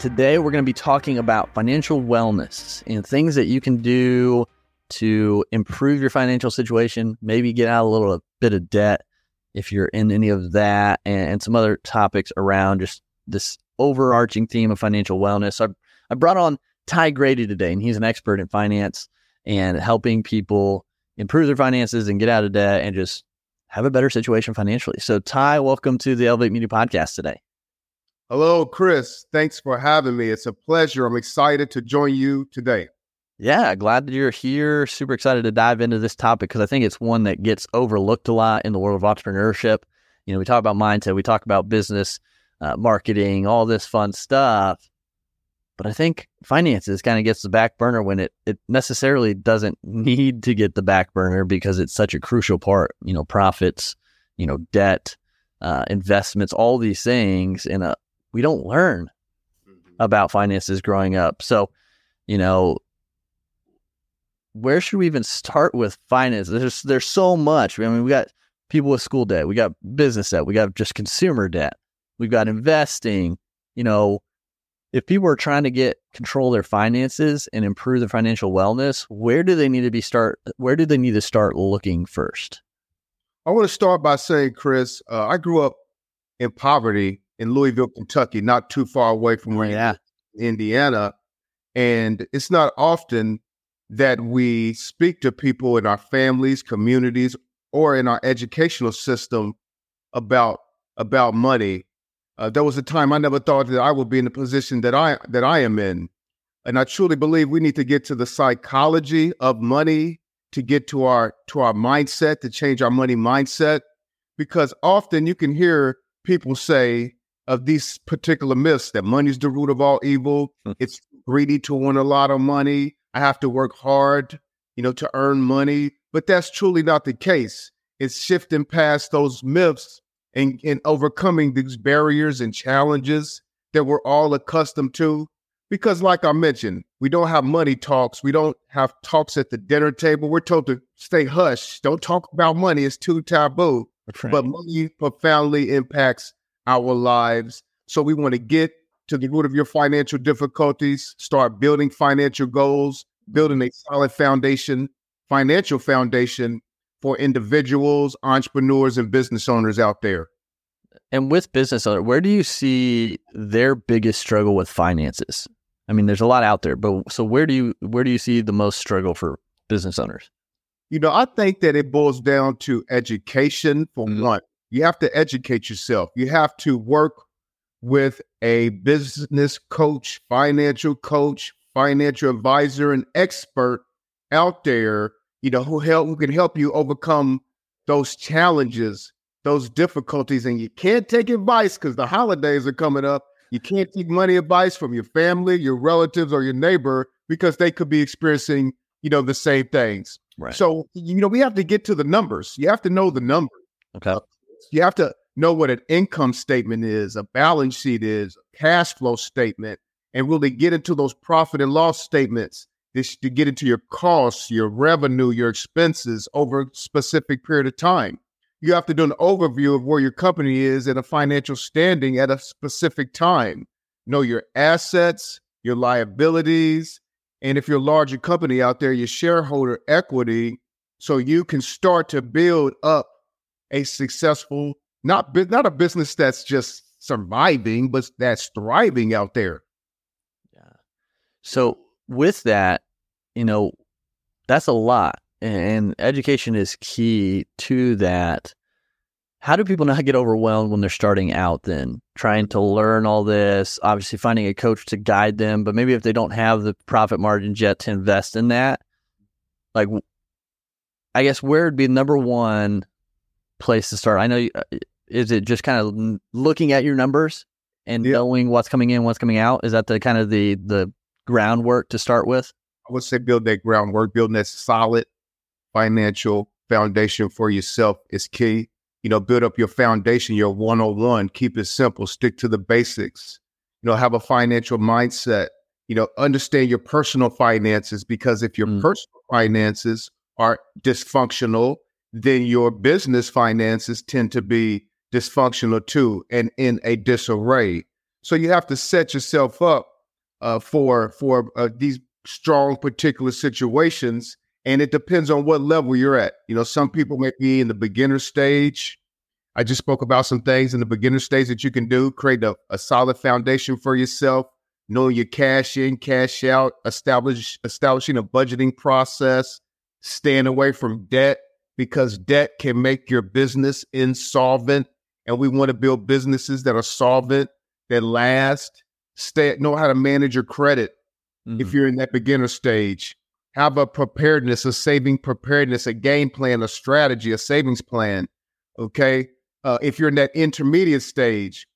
Today, we're going to be talking about financial wellness and things that you can do to improve your financial situation, maybe get out a little bit of debt if you're in any of that, and some other topics around just this overarching theme of financial wellness. So I brought on Ty Grady today, and he's an expert in finance and helping people improve their finances and get out of debt and just have a better situation financially. So Ty, welcome to the Elevate Media Podcast today. Hello, Chris. Thanks for having me. It's a pleasure. I'm excited to join you today. Yeah, glad that you're here. Super excited to dive into this topic because I think it's one that gets overlooked a lot in the world of entrepreneurship. You know, we talk about mindset, we talk about business, marketing, all this fun stuff. But I think finances kind of gets the back burner when it necessarily doesn't need to get the back burner because it's such a crucial part, you know, profits, you know, debt, investments, all these things. We don't learn about finances growing up. So, you know, where should we even start with finances? There's so much. I mean, we got people with school debt. We got business debt. We got just consumer debt. We've got investing. You know, if people are trying to get control of their finances and improve their financial wellness, where do they need to start looking first? I want to start by saying, Chris, I grew up in poverty in Louisville, Kentucky, not too far away from where Indiana. And it's not often that we speak to people in our families, communities, or in our educational system about money. There was a time I never thought that I would be in the position that I am in. And I truly believe we need to get to the psychology of money, to get to our mindset, to change our money mindset, because often you can hear people say of these particular myths that money is the root of all evil. It's greedy to want a lot of money. I have to work hard, you know, to earn money. But that's truly not the case. It's shifting past those myths and overcoming these barriers and challenges that we're all accustomed to. Because like I mentioned, we don't have money talks. We don't have talks at the dinner table. We're told to stay hush. Don't talk about money. It's too taboo. But money profoundly impacts our lives. So we want to get to the root of your financial difficulties, start building financial goals, building a solid financial foundation for individuals, entrepreneurs, and business owners out there. And with business owners, where do you see their biggest struggle with finances? I mean, there's a lot out there, but so where do you see the most struggle for business owners? You know, I think that it boils down to education for one. You have to educate yourself. You have to work with a business coach, financial advisor, an expert out there, you know, who can help you overcome those challenges, those difficulties. And you can't take advice because the holidays are coming up. You can't take money advice from your family, your relatives, or your neighbor because they could be experiencing, you know, the same things. Right. So, you know, we have to get to the numbers. You have to know the numbers. Okay. You have to know what an income statement is, a balance sheet is, a cash flow statement, and really get into those profit and loss statements. This to get into your costs, your revenue, your expenses over a specific period of time. You have to do an overview of where your company is and a financial standing at a specific time. Know your assets, your liabilities, and if you're a larger company out there, your shareholder equity, so you can start to build up a successful, not a business that's just surviving, but that's thriving out there. Yeah. So with that, you know, that's a lot, and education is key to that. How do people not get overwhelmed when they're starting out then, trying to learn all this, obviously finding a coach to guide them, but maybe if they don't have the profit margins yet to invest in that, like, I guess where would be number one place to start? I know, is it just kind of looking at your numbers and knowing what's coming in, what's coming out? Is that the kind of the groundwork to start with? I would say build that groundwork, building that solid financial foundation for yourself is key. You know, build up your foundation, your 101, keep it simple, stick to the basics, you know, have a financial mindset, you know, understand your personal finances, because if your personal finances are dysfunctional, then your business finances tend to be dysfunctional too and in a disarray. So you have to set yourself up for these strong particular situations. And it depends on what level you're at. You know, some people may be in the beginner stage. I just spoke about some things in the beginner stage that you can do. Create a solid foundation for yourself, knowing your cash in, cash out, establishing a budgeting process, staying away from debt, because debt can make your business insolvent. And we want to build businesses that are solvent, that last. Know how to manage your credit if you're in that beginner stage. Have a preparedness, a saving preparedness, a game plan, a strategy, a savings plan, okay? If you're in that intermediate stage,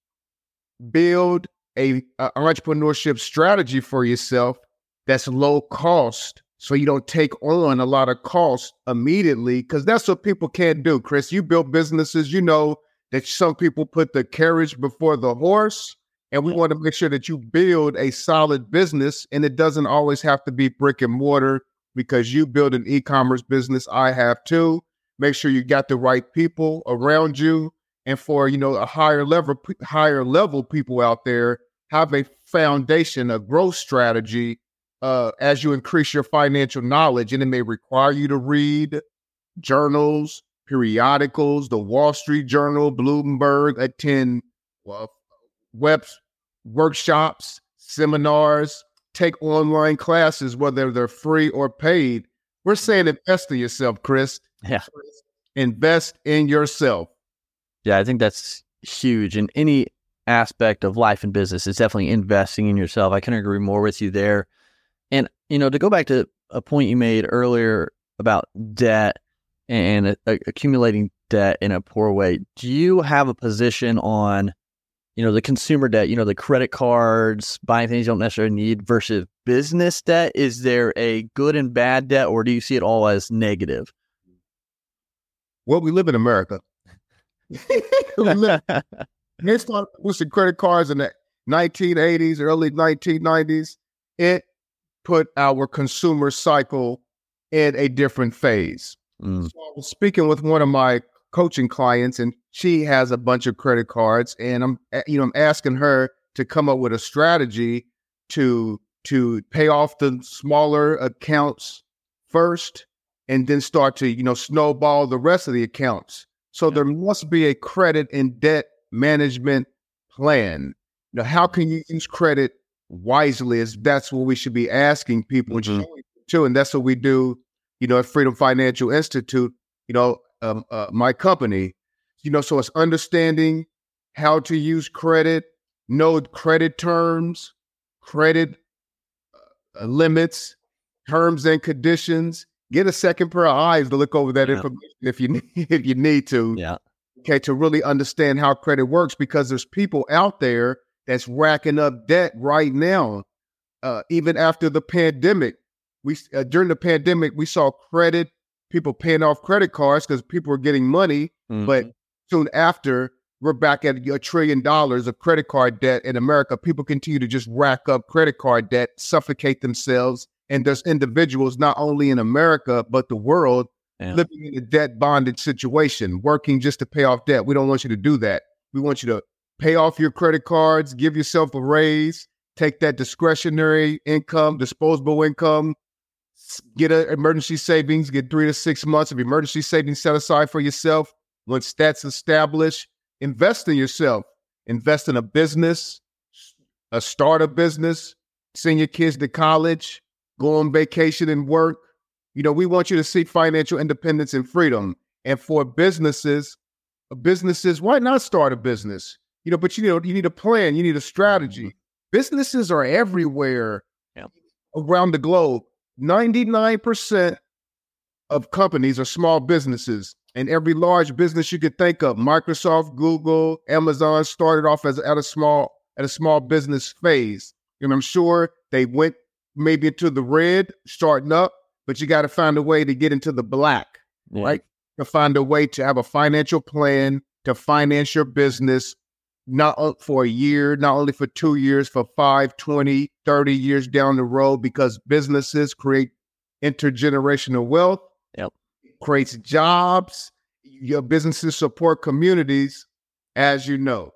build a entrepreneurship strategy for yourself that's low cost, so you don't take on a lot of cost immediately, because that's what people can't do, Chris. You build businesses, you know that some people put the carriage before the horse, and we want to make sure that you build a solid business, and it doesn't always have to be brick and mortar, because you build an e-commerce business. I have too. Make sure you got the right people around you. And for, you know, a higher level people out there, have a foundation, a growth strategy as you increase your financial knowledge. And it may require you to read journals, periodicals, the Wall Street Journal, Bloomberg, attend workshops, seminars, take online classes, whether they're free or paid. We're saying invest in yourself, Chris. Yeah. Invest in yourself. Yeah, I think that's huge. In any aspect of life and business, it's definitely investing in yourself. I couldn't agree more with you there. And, you know, to go back to a point you made earlier about debt and accumulating debt in a poor way, do you have a position on, you know, the consumer debt, you know, the credit cards, buying things you don't necessarily need, versus business debt? Is there a good and bad debt, or do you see it all as negative? Well, we live in America. They started with the credit cards in the 1980s, early 1990s. It put our consumer cycle in a different phase. So I was speaking with one of my coaching clients, and she has a bunch of credit cards, and I'm asking her to come up with a strategy to pay off the smaller accounts first, and then start to, you know, snowball the rest of the accounts. So there must be a credit and debt management plan. Now, how can you use credit wisely? Is that's what we should be asking people too, and that's what we do, you know, at Freedom Financial Institute, you know, my company, you know. So it's understanding how to use credit, know credit terms, credit limits, terms and conditions. Get a second pair of eyes to look over that information if you need to. Yeah. Okay, to really understand how credit works, because there's people out there that's racking up debt right now. Even after the pandemic, during the pandemic we saw credit. People paying off credit cards because people are getting money, but soon after, we're back at $1 trillion of credit card debt in America. People continue to just rack up credit card debt, suffocate themselves, and there's individuals not only in America but the world living in a debt bondage situation, working just to pay off debt. We don't want you to do that. We want you to pay off your credit cards, give yourself a raise, take that discretionary income, disposable income, get an emergency savings, get 3 to 6 months of emergency savings set aside for yourself. Once that's established, invest in yourself. Invest in a business, start a business, send your kids to college, go on vacation and work. You know, we want you to seek financial independence and freedom. And for businesses, why not start a business? You know, but you need a plan, you need a strategy. Businesses are everywhere around the globe. 99% of companies are small businesses, and every large business you could think of, Microsoft, Google, Amazon, started off as at a small business phase. And I'm sure they went maybe into the red, starting up, but you got to find a way to get into the black, right? To find a way to have a financial plan to finance your business, not for a year, not only for 2 years, for 5, 20, 30 years down the road, because businesses create intergenerational wealth, creates jobs, your businesses support communities, as you know.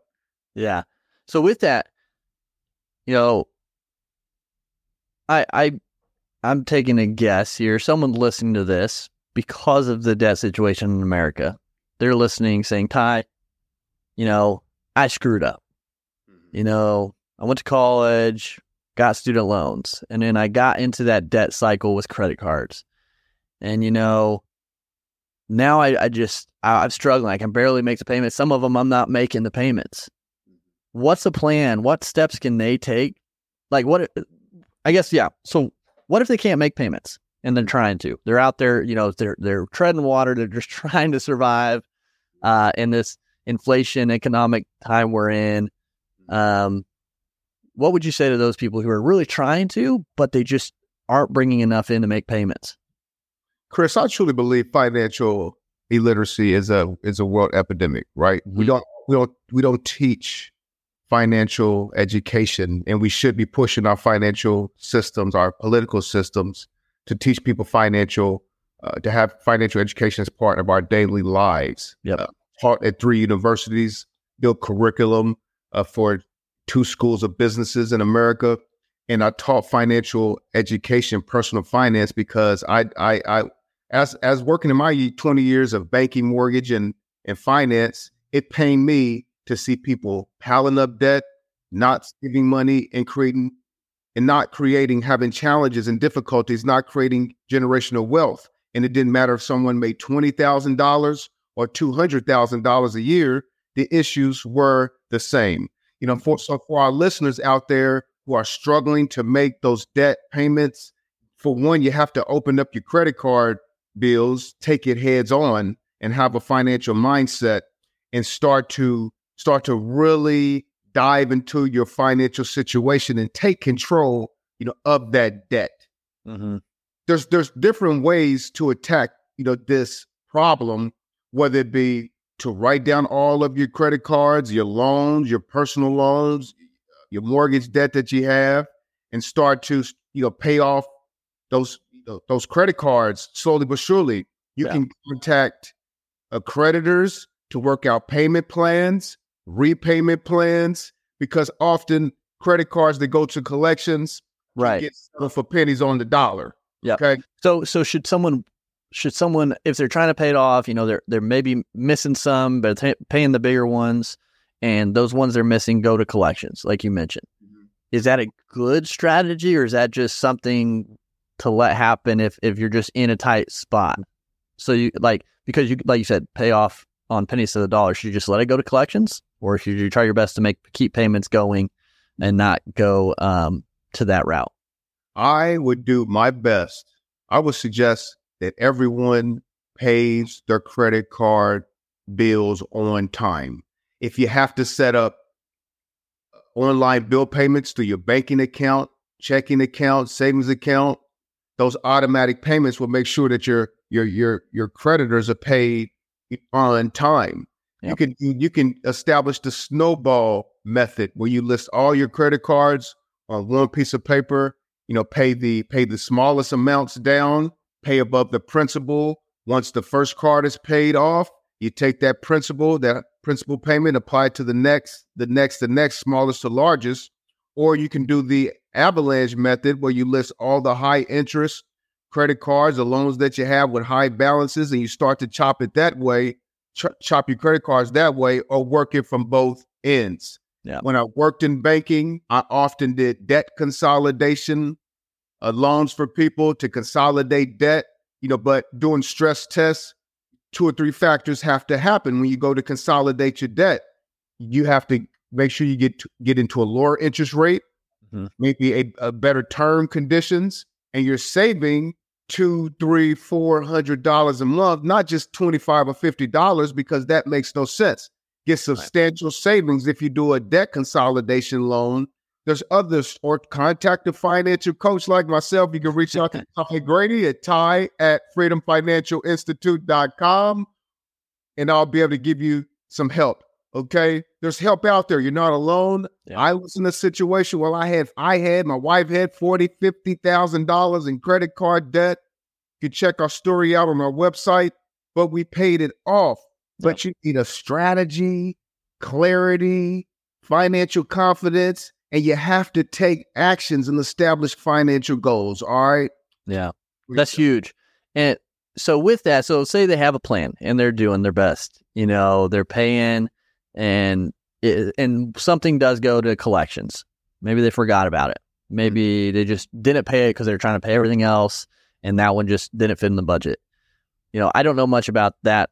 Yeah. So with that, you know, I'm taking a guess here. Someone listening to this, because of the debt situation in America, they're listening saying, Ty, you know, I screwed up. You know, I went to college, got student loans, and then I got into that debt cycle with credit cards. And, you know, now I'm struggling. I can barely make the payments. Some of them I'm not making the payments. What's the plan? What steps can they take? Like what, I guess, yeah. So what if they can't make payments and they're trying to? They're out there, you know, they're treading water. They're just trying to survive in this inflation economic time we're in. What would you say to those people who are really trying to, but they just aren't bringing enough in to make payments? Chris, I truly believe financial illiteracy is a world epidemic, right? Mm-hmm. We don't teach financial education, and we should be pushing our financial systems, our political systems, to teach people to have financial education as part of our daily lives. Yep. Taught at 3 universities, built curriculum for 2 schools of businesses in America. And I taught financial education, personal finance, because I as working in my 20 years of banking, mortgage, and finance, it pained me to see people piling up debt, not saving money, and not creating, having challenges and difficulties, not creating generational wealth. And it didn't matter if someone made $20,000 or $200,000 a year, the issues were the same. You know, so for our listeners out there who are struggling to make those debt payments, for one, you have to open up your credit card bills, take it heads on, and have a financial mindset, and start to really dive into your financial situation and take control, you know, of that debt. Mm-hmm. There's different ways to attack, you know, this problem, whether it be to write down all of your credit cards, your loans, your personal loans, your mortgage debt that you have, and start to, you know, pay off those credit cards slowly but surely. You can contact creditors to work out payment plans, repayment plans, because often credit cards that go to collections get for pennies on the dollar. Yeah. Okay. So should someone, if they're trying to pay it off, you know, they're maybe missing some, but paying the bigger ones, and those ones they're missing go to collections, like you mentioned. Mm-hmm. Is that a good strategy, or is that just something to let happen if you're just in a tight spot? So you because you said, pay off on pennies to the dollar. Should you just let it go to collections, or should you try your best to keep payments going and not go to that route? I would do my best. I would suggest that everyone pays their credit card bills on time. If you have to set up online bill payments through your banking account, checking account, savings account, those automatic payments will make sure that your creditors are paid on time. Yep. You can establish the snowball method, where you list all your credit cards on one piece of paper. You know, pay the smallest amounts down, pay above the principal. Once the first card is paid off, you take that principal payment, apply it to the next smallest to largest. Or you can do the avalanche method, where you list all the high interest credit cards, the loans that you have with high balances, and you start to chop it that way, chop your credit cards that way, or work it from both ends. Yeah. When I worked in banking, I often did debt consolidation, loans for people to consolidate debt, you know, but doing stress tests, 2 or 3 factors have to happen when you go to consolidate your debt. You have to make sure you get into a lower interest rate, maybe a better term conditions, and you're saving $200, $300, $400 a month, not just $25 or $50, because that makes no sense. Get substantial savings if you do a debt consolidation loan There's others, or contact a financial coach like myself. You can reach out to Ty Grady at ty@freedomfinancialinstitute.com, and I'll be able to give you some help. Okay, there's help out there. You're not alone. Yeah. I was in a situation where I had, my wife had $50,000 in credit card debt. You can check our story out on our website, but we paid it off. Yeah. But you need a strategy, clarity, financial confidence, and you have to take actions and establish financial goals. All right. Yeah, that's huge. And so with that, so say they have a plan and they're doing their best, you know, they're paying. And something does go to collections. Maybe they forgot about it. Maybe they just didn't pay it because they're trying to pay everything else, and that one just didn't fit in the budget. You know, I don't know much about that,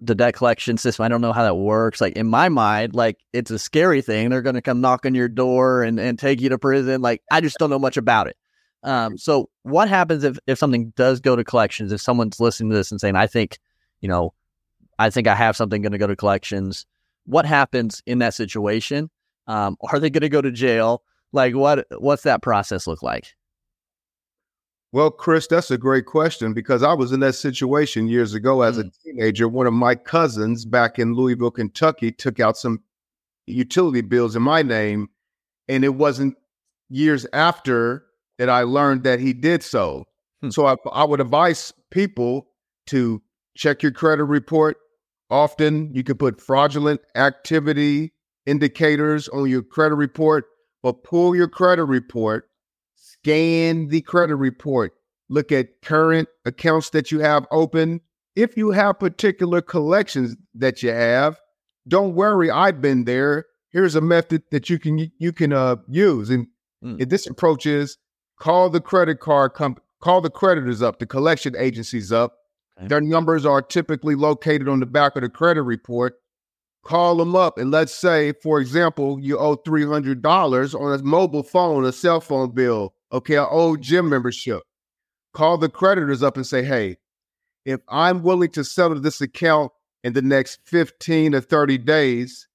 the debt collection system. I don't know how that works. Like in my mind, like it's a scary thing. They're going to come knock on your door and take you to prison. Like I just don't know much about it. So what happens if something does go to collections? If someone's listening to this and saying, I think I have something going to go to collections. What happens in that situation? Are they going to go to jail? Like, what's that process look like? Well, Chris, that's a great question, because I was in that situation years ago as a teenager. One of my cousins back in Louisville, Kentucky, took out some utility bills in my name, and it wasn't years after that I learned that he did so. So I would advise people to check your credit report. Often you can put fraudulent activity indicators on your credit report, but pull your credit report, scan the credit report, look at current accounts that you have open. If you have particular collections that you have, don't worry, I've been there. Here's a method that you can use, and this approach is call the creditors up, the collection agencies up. Their numbers are typically located on the back of the credit report. Call them up, and let's say, for example, you owe $300 on a mobile phone, a cell phone bill. Okay, I owe gym membership. Call the creditors up and say, hey, if I'm willing to settle this account in the next 15 to 30 days,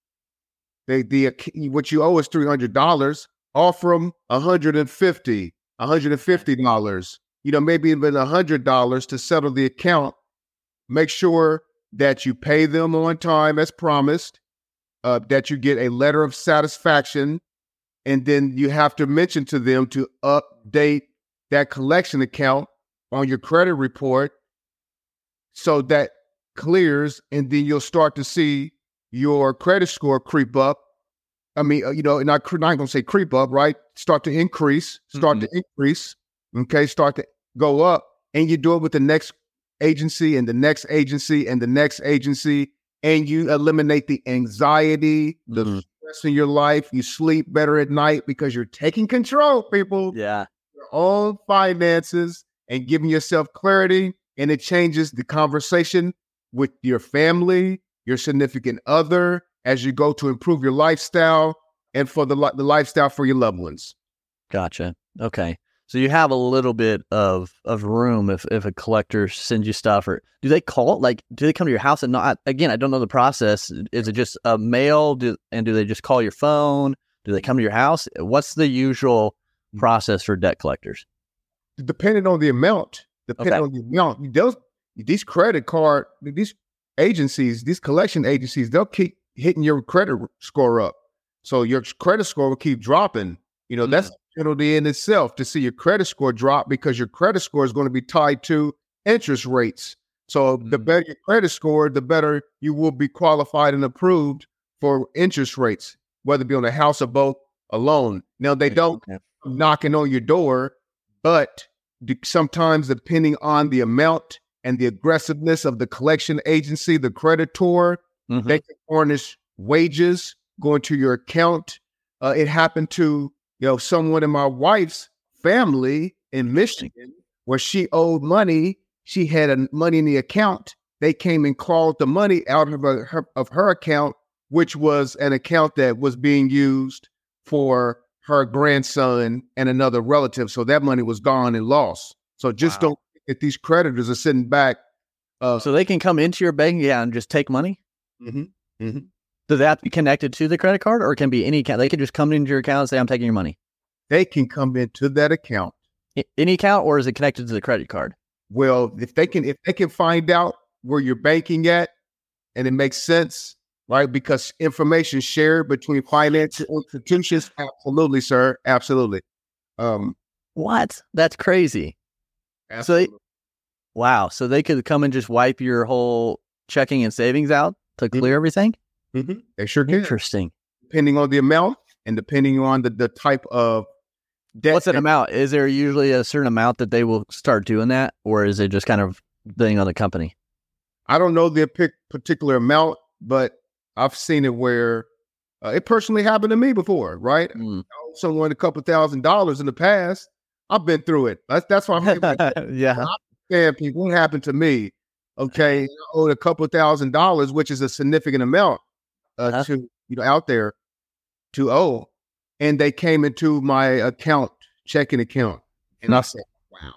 what you owe is $300. Offer them $150, $150. You know, maybe even $100 to settle the account. Make sure that you pay them on time as promised, that you get a letter of satisfaction, and then you have to mention to them to update that collection account on your credit report so that clears, and then you'll start to see your credit score creep up. I mean, you know, and I'm not going to say creep up, right? Start to increase. Okay, start to go up, and you do it with the next agency and the next agency and the next agency, and you eliminate the anxiety, the stress in your life. You sleep better at night because you're taking control, people. Yeah. Your own finances and giving yourself clarity, and it changes the conversation with your family, your significant other, as you go to improve your lifestyle and for the lifestyle for your loved ones. Gotcha. Okay. So you have a little bit of room if a collector sends you stuff, or do they call? Like, do they come to your house? And not again, I don't know the process. Is it just a mail? Do they just call your phone? Do they come to your house? What's the usual process for debt collectors? Depending on the amount. These credit card, these collection agencies, they'll keep hitting your credit score up, so your credit score will keep dropping. You know, that's penalty in itself to see your credit score drop, because your credit score is going to be tied to interest rates. So the better your credit score, the better you will be qualified and approved for interest rates, whether it be on a house or boat, a loan. Now, they don't knocking on your door, but sometimes depending on the amount and the aggressiveness of the collection agency, the creditor, they can furnish wages going to your account. It happened to someone in my wife's family in Michigan, where she owed money. She had money in the account. They came and clawed the money out of her account, which was an account that was being used for her grandson and another relative. So that money was gone and lost. So just don't think that these creditors are sitting back. So they can come into your bank and just take money? Mm-hmm. Mm-hmm. Does that have to be connected to the credit card, or it can be any account? They can just come into your account and say, I'm taking your money. They can come into that account. Any account, or is it connected to the credit card? Well, if they can find out where you're banking at, and it makes sense, right? Because information shared between financial institutions. Absolutely, sir. Absolutely. What? That's crazy. Absolutely. So so they could come and just wipe your whole checking and savings out to clear everything? Mm-hmm. They sure can. Interesting. Depending on the amount and depending on the type of debt. What's an amount? Is there usually a certain amount that they will start doing that, or is it just kind of thing on the company? I don't know the particular amount, but I've seen it where it personally happened to me before, right? Mm. I owe someone a couple $1,000s in the past. I've been through it. That's why I'm I understand people. What happened to me? Okay, I owed a couple $1,000, which is a significant amount to out there to owe, and they came into my account, checking account, and I said, "Wow,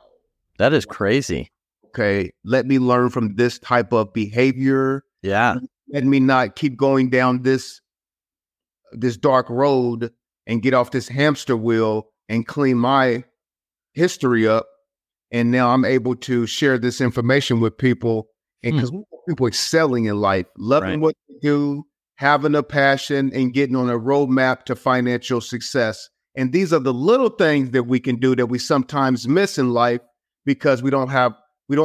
that is crazy." Okay, let me learn from this type of behavior. Yeah. Let me not keep going down this dark road and get off this hamster wheel and clean my history up. And now I'm able to share this information with people, and because people excelling in life, loving what they do, having a passion, and getting on a roadmap to financial success. And these are the little things that we can do that we sometimes miss in life because we don't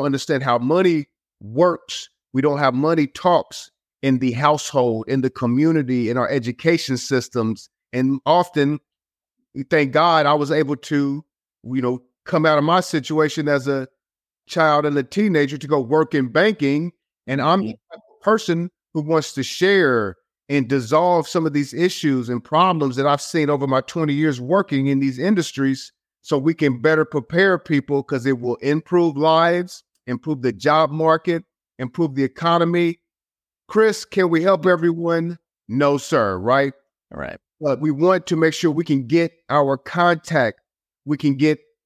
understand how money works. We don't have money talks in the household, in the community, in our education systems. And often, thank God, I was able to, come out of my situation as a child and a teenager to go work in banking. And I'm the type of person who wants to share and dissolve some of these issues and problems that I've seen over my 20 years working in these industries, so we can better prepare people, because it will improve lives, improve the job market, improve the economy. Chris, can we help everyone? No, sir. Right? All right. But we want to make sure we can get our contact. We can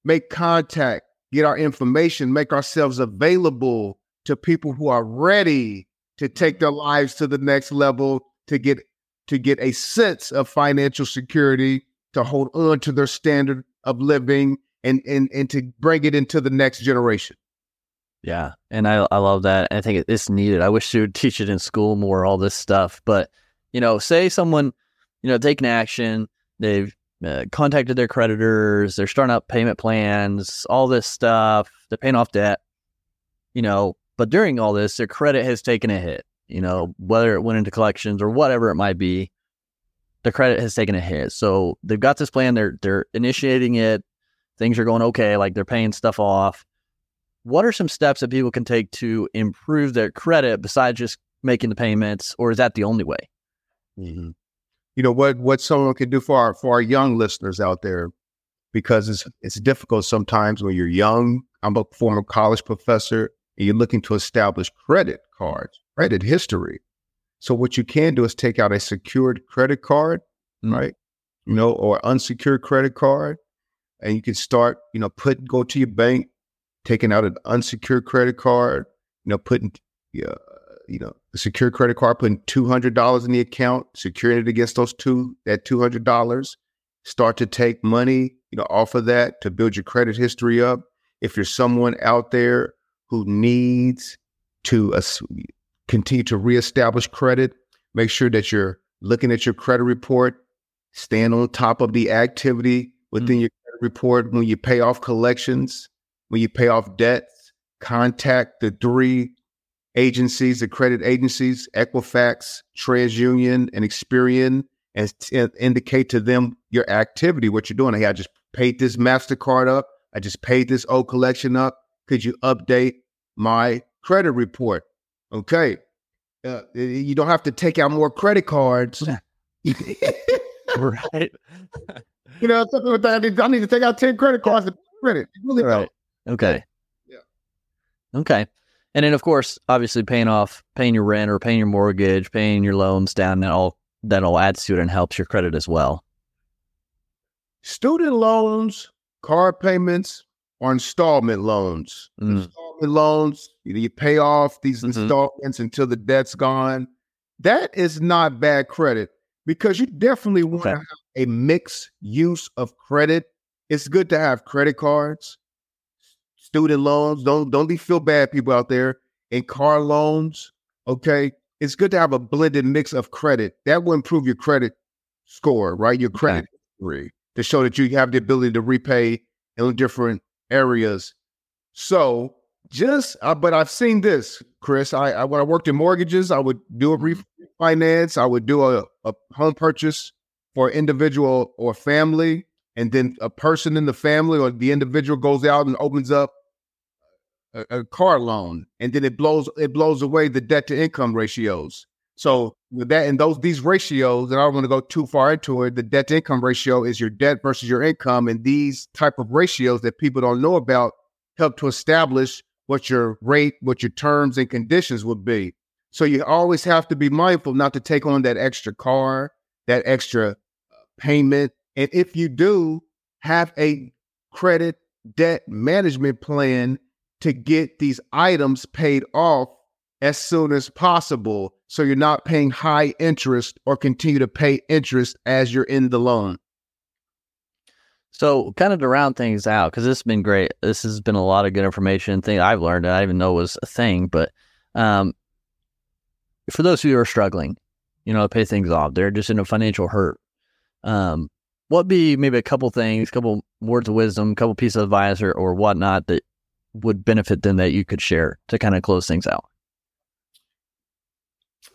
make contact, get our information, make ourselves available to people who are ready to take their lives to the next level, to get a sense of financial security, to hold on to their standard of living, and to bring it into the next generation. Yeah. And I love that. I think it's needed. I wish they would teach it in school more, all this stuff. But, say someone, taking action, they've contacted their creditors, they're starting up payment plans, all this stuff, they're paying off debt, but during all this, their credit has taken a hit, whether it went into collections or whatever it might be, their credit has taken a hit. So they've got this plan, they're initiating it. Things are going okay. Like they're paying stuff off. What are some steps that people can take to improve their credit besides just making the payments, or is that the only way? Mm-hmm. What someone can do for our young listeners out there, because it's difficult sometimes when you're young. I'm a former college professor, and you're looking to establish credit cards, credit history. So what you can do is take out a secured credit card, right? Or unsecured credit card, and you can start, go to your bank, taking out an unsecured credit card, a secured credit card, putting $200 in the account, securing it against that $200, start to take money, off of that to build your credit history up. If you're someone out there who needs to continue to reestablish credit, make sure that you're looking at your credit report, staying on top of the activity within your credit report. When you pay off collections, when you pay off debts, contact the three agencies, the credit agencies, Equifax, TransUnion, and Experian, and indicate to them your activity, what you're doing. Hey, I just paid this MasterCard up. I just paid this old collection up. Could you update my credit report? Okay. You don't have to take out more credit cards. Right. I need to take out 10 credit cards to pay credit. Really right. Okay. Yeah. Okay. And then, of course, obviously paying your rent or paying your mortgage, paying your loans down, that all adds to it and helps your credit as well. Student loans, car payments, or installment loans. Installment loans, you pay off these installments until the debt's gone. That is not bad credit, because you definitely want to have a mixed use of credit. It's good to have credit cards, student loans. Don't be feel bad, people out there, and car loans. Okay. It's good to have a blended mix of credit. That will improve your credit score, right? Your credit history, to show that you have the ability to repay in different areas. So but I've seen this, Chris. I when I worked in mortgages, I would do a refinance. I would do a home purchase for an individual or family. And then a person in the family or the individual goes out and opens up a car loan, and then it blows away the debt to income ratios. So with that and these ratios, and I don't want to go too far into it, the debt to income ratio is your debt versus your income, and these type of ratios that people don't know about help to establish what your rate, what your terms and conditions would be. So you always have to be mindful not to take on that extra car, that extra payment, and if you do, have a credit debt management plan to get these items paid off as soon as possible, so you're not paying high interest or continue to pay interest as you're in the loan. So kind of to round things out, because this has been great. This has been a lot of good information, thing I've learned that I didn't even know was a thing. But for those who are struggling, to pay things off, they're just in a financial hurt. What be maybe a couple things, couple words of wisdom, couple pieces of advice or whatnot that would benefit them that you could share to kind of close things out?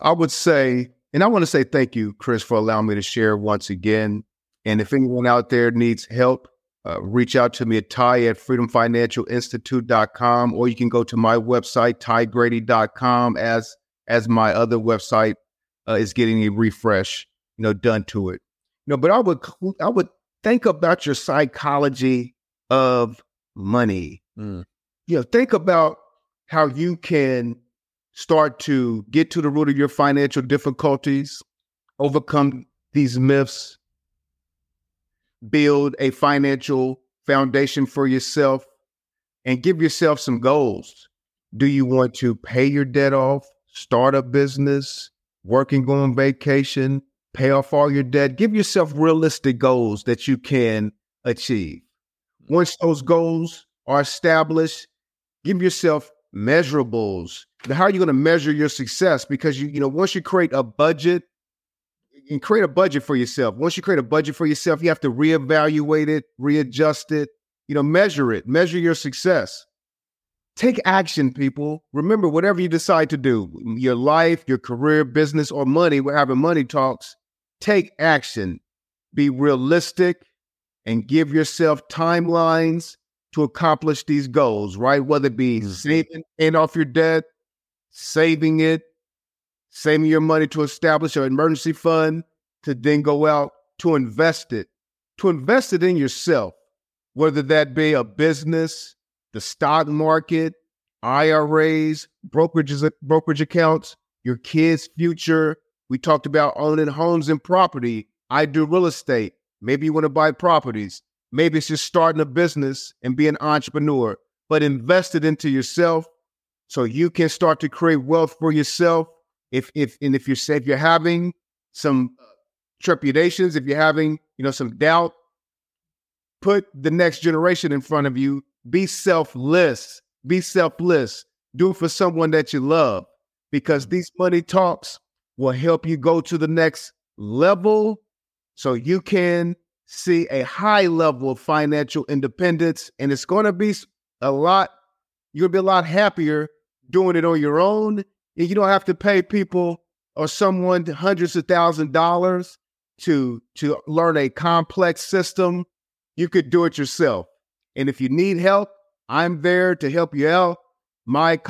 I would say, and I want to say thank you, Chris, for allowing me to share once again. And if anyone out there needs help, reach out to me at ty@freedomfinancialinstitute.com, or you can go to my website, tygrady.com, as my other website is getting a refresh, done to it. But I would think about your psychology of money. Mm. Think about how you can start to get to the root of your financial difficulties, overcome these myths, build a financial foundation for yourself, and give yourself some goals. Do you want to pay your debt off, start a business, work and go on vacation, pay off all your debt? Give yourself realistic goals that you can achieve. Once those goals are established, give yourself measurables. Now, how are you going to measure your success? Because once you create a budget, and create a budget for yourself. Once you create a budget for yourself, you have to reevaluate it, readjust it, measure it, measure your success. Take action, people. Remember, whatever you decide to do, your life, your career, business, or money, we're having money talks, take action. Be realistic and give yourself timelines to accomplish these goals, right? Whether it be paying off your debt, saving it, saving your money to establish an emergency fund, to then go out to invest it in yourself, whether that be a business, the stock market, IRAs, brokerage accounts, your kids' future. We talked about owning homes and property. I do real estate. Maybe you want to buy properties. Maybe it's just starting a business and be an entrepreneur, but invest it into yourself so you can start to create wealth for yourself. If you're having some trepidations, if you're having some doubt, put the next generation in front of you. Be selfless. Be selfless. Do it for someone that you love, because these money talks will help you go to the next level, so you can see a high level of financial independence. And it's going to be a lot. You'll be a lot happier doing it on your own. And you don't have to pay people or someone hundreds of thousands of dollars to learn a complex system. You could do it yourself. And if you need help, I'm there to help you out. My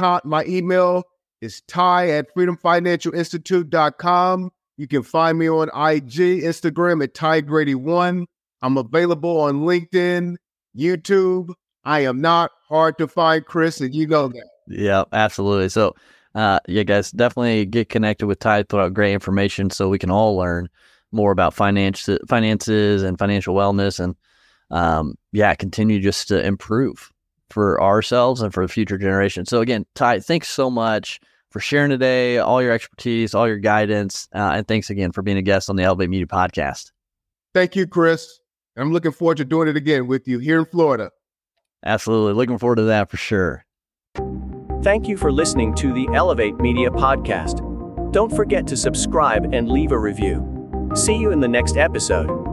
email is ty@freedomfinancialinstitute.com. You can find me on IG, Instagram at tygrady1. I'm available on LinkedIn, YouTube. I am not hard to find, Chris, and you know that. Yeah, absolutely. So, guys, definitely get connected with Ty. Put out great information so we can all learn more about finances and financial wellness, and continue just to improve for ourselves and for the future generation. So again, Ty, thanks so much for sharing today, all your expertise, all your guidance. And thanks again for being a guest on the Elevate Media Podcast. Thank you, Chris. I'm looking forward to doing it again with you here in Florida. Absolutely. Looking forward to that for sure. Thank you for listening to the Elevate Media Podcast. Don't forget to subscribe and leave a review. See you in the next episode.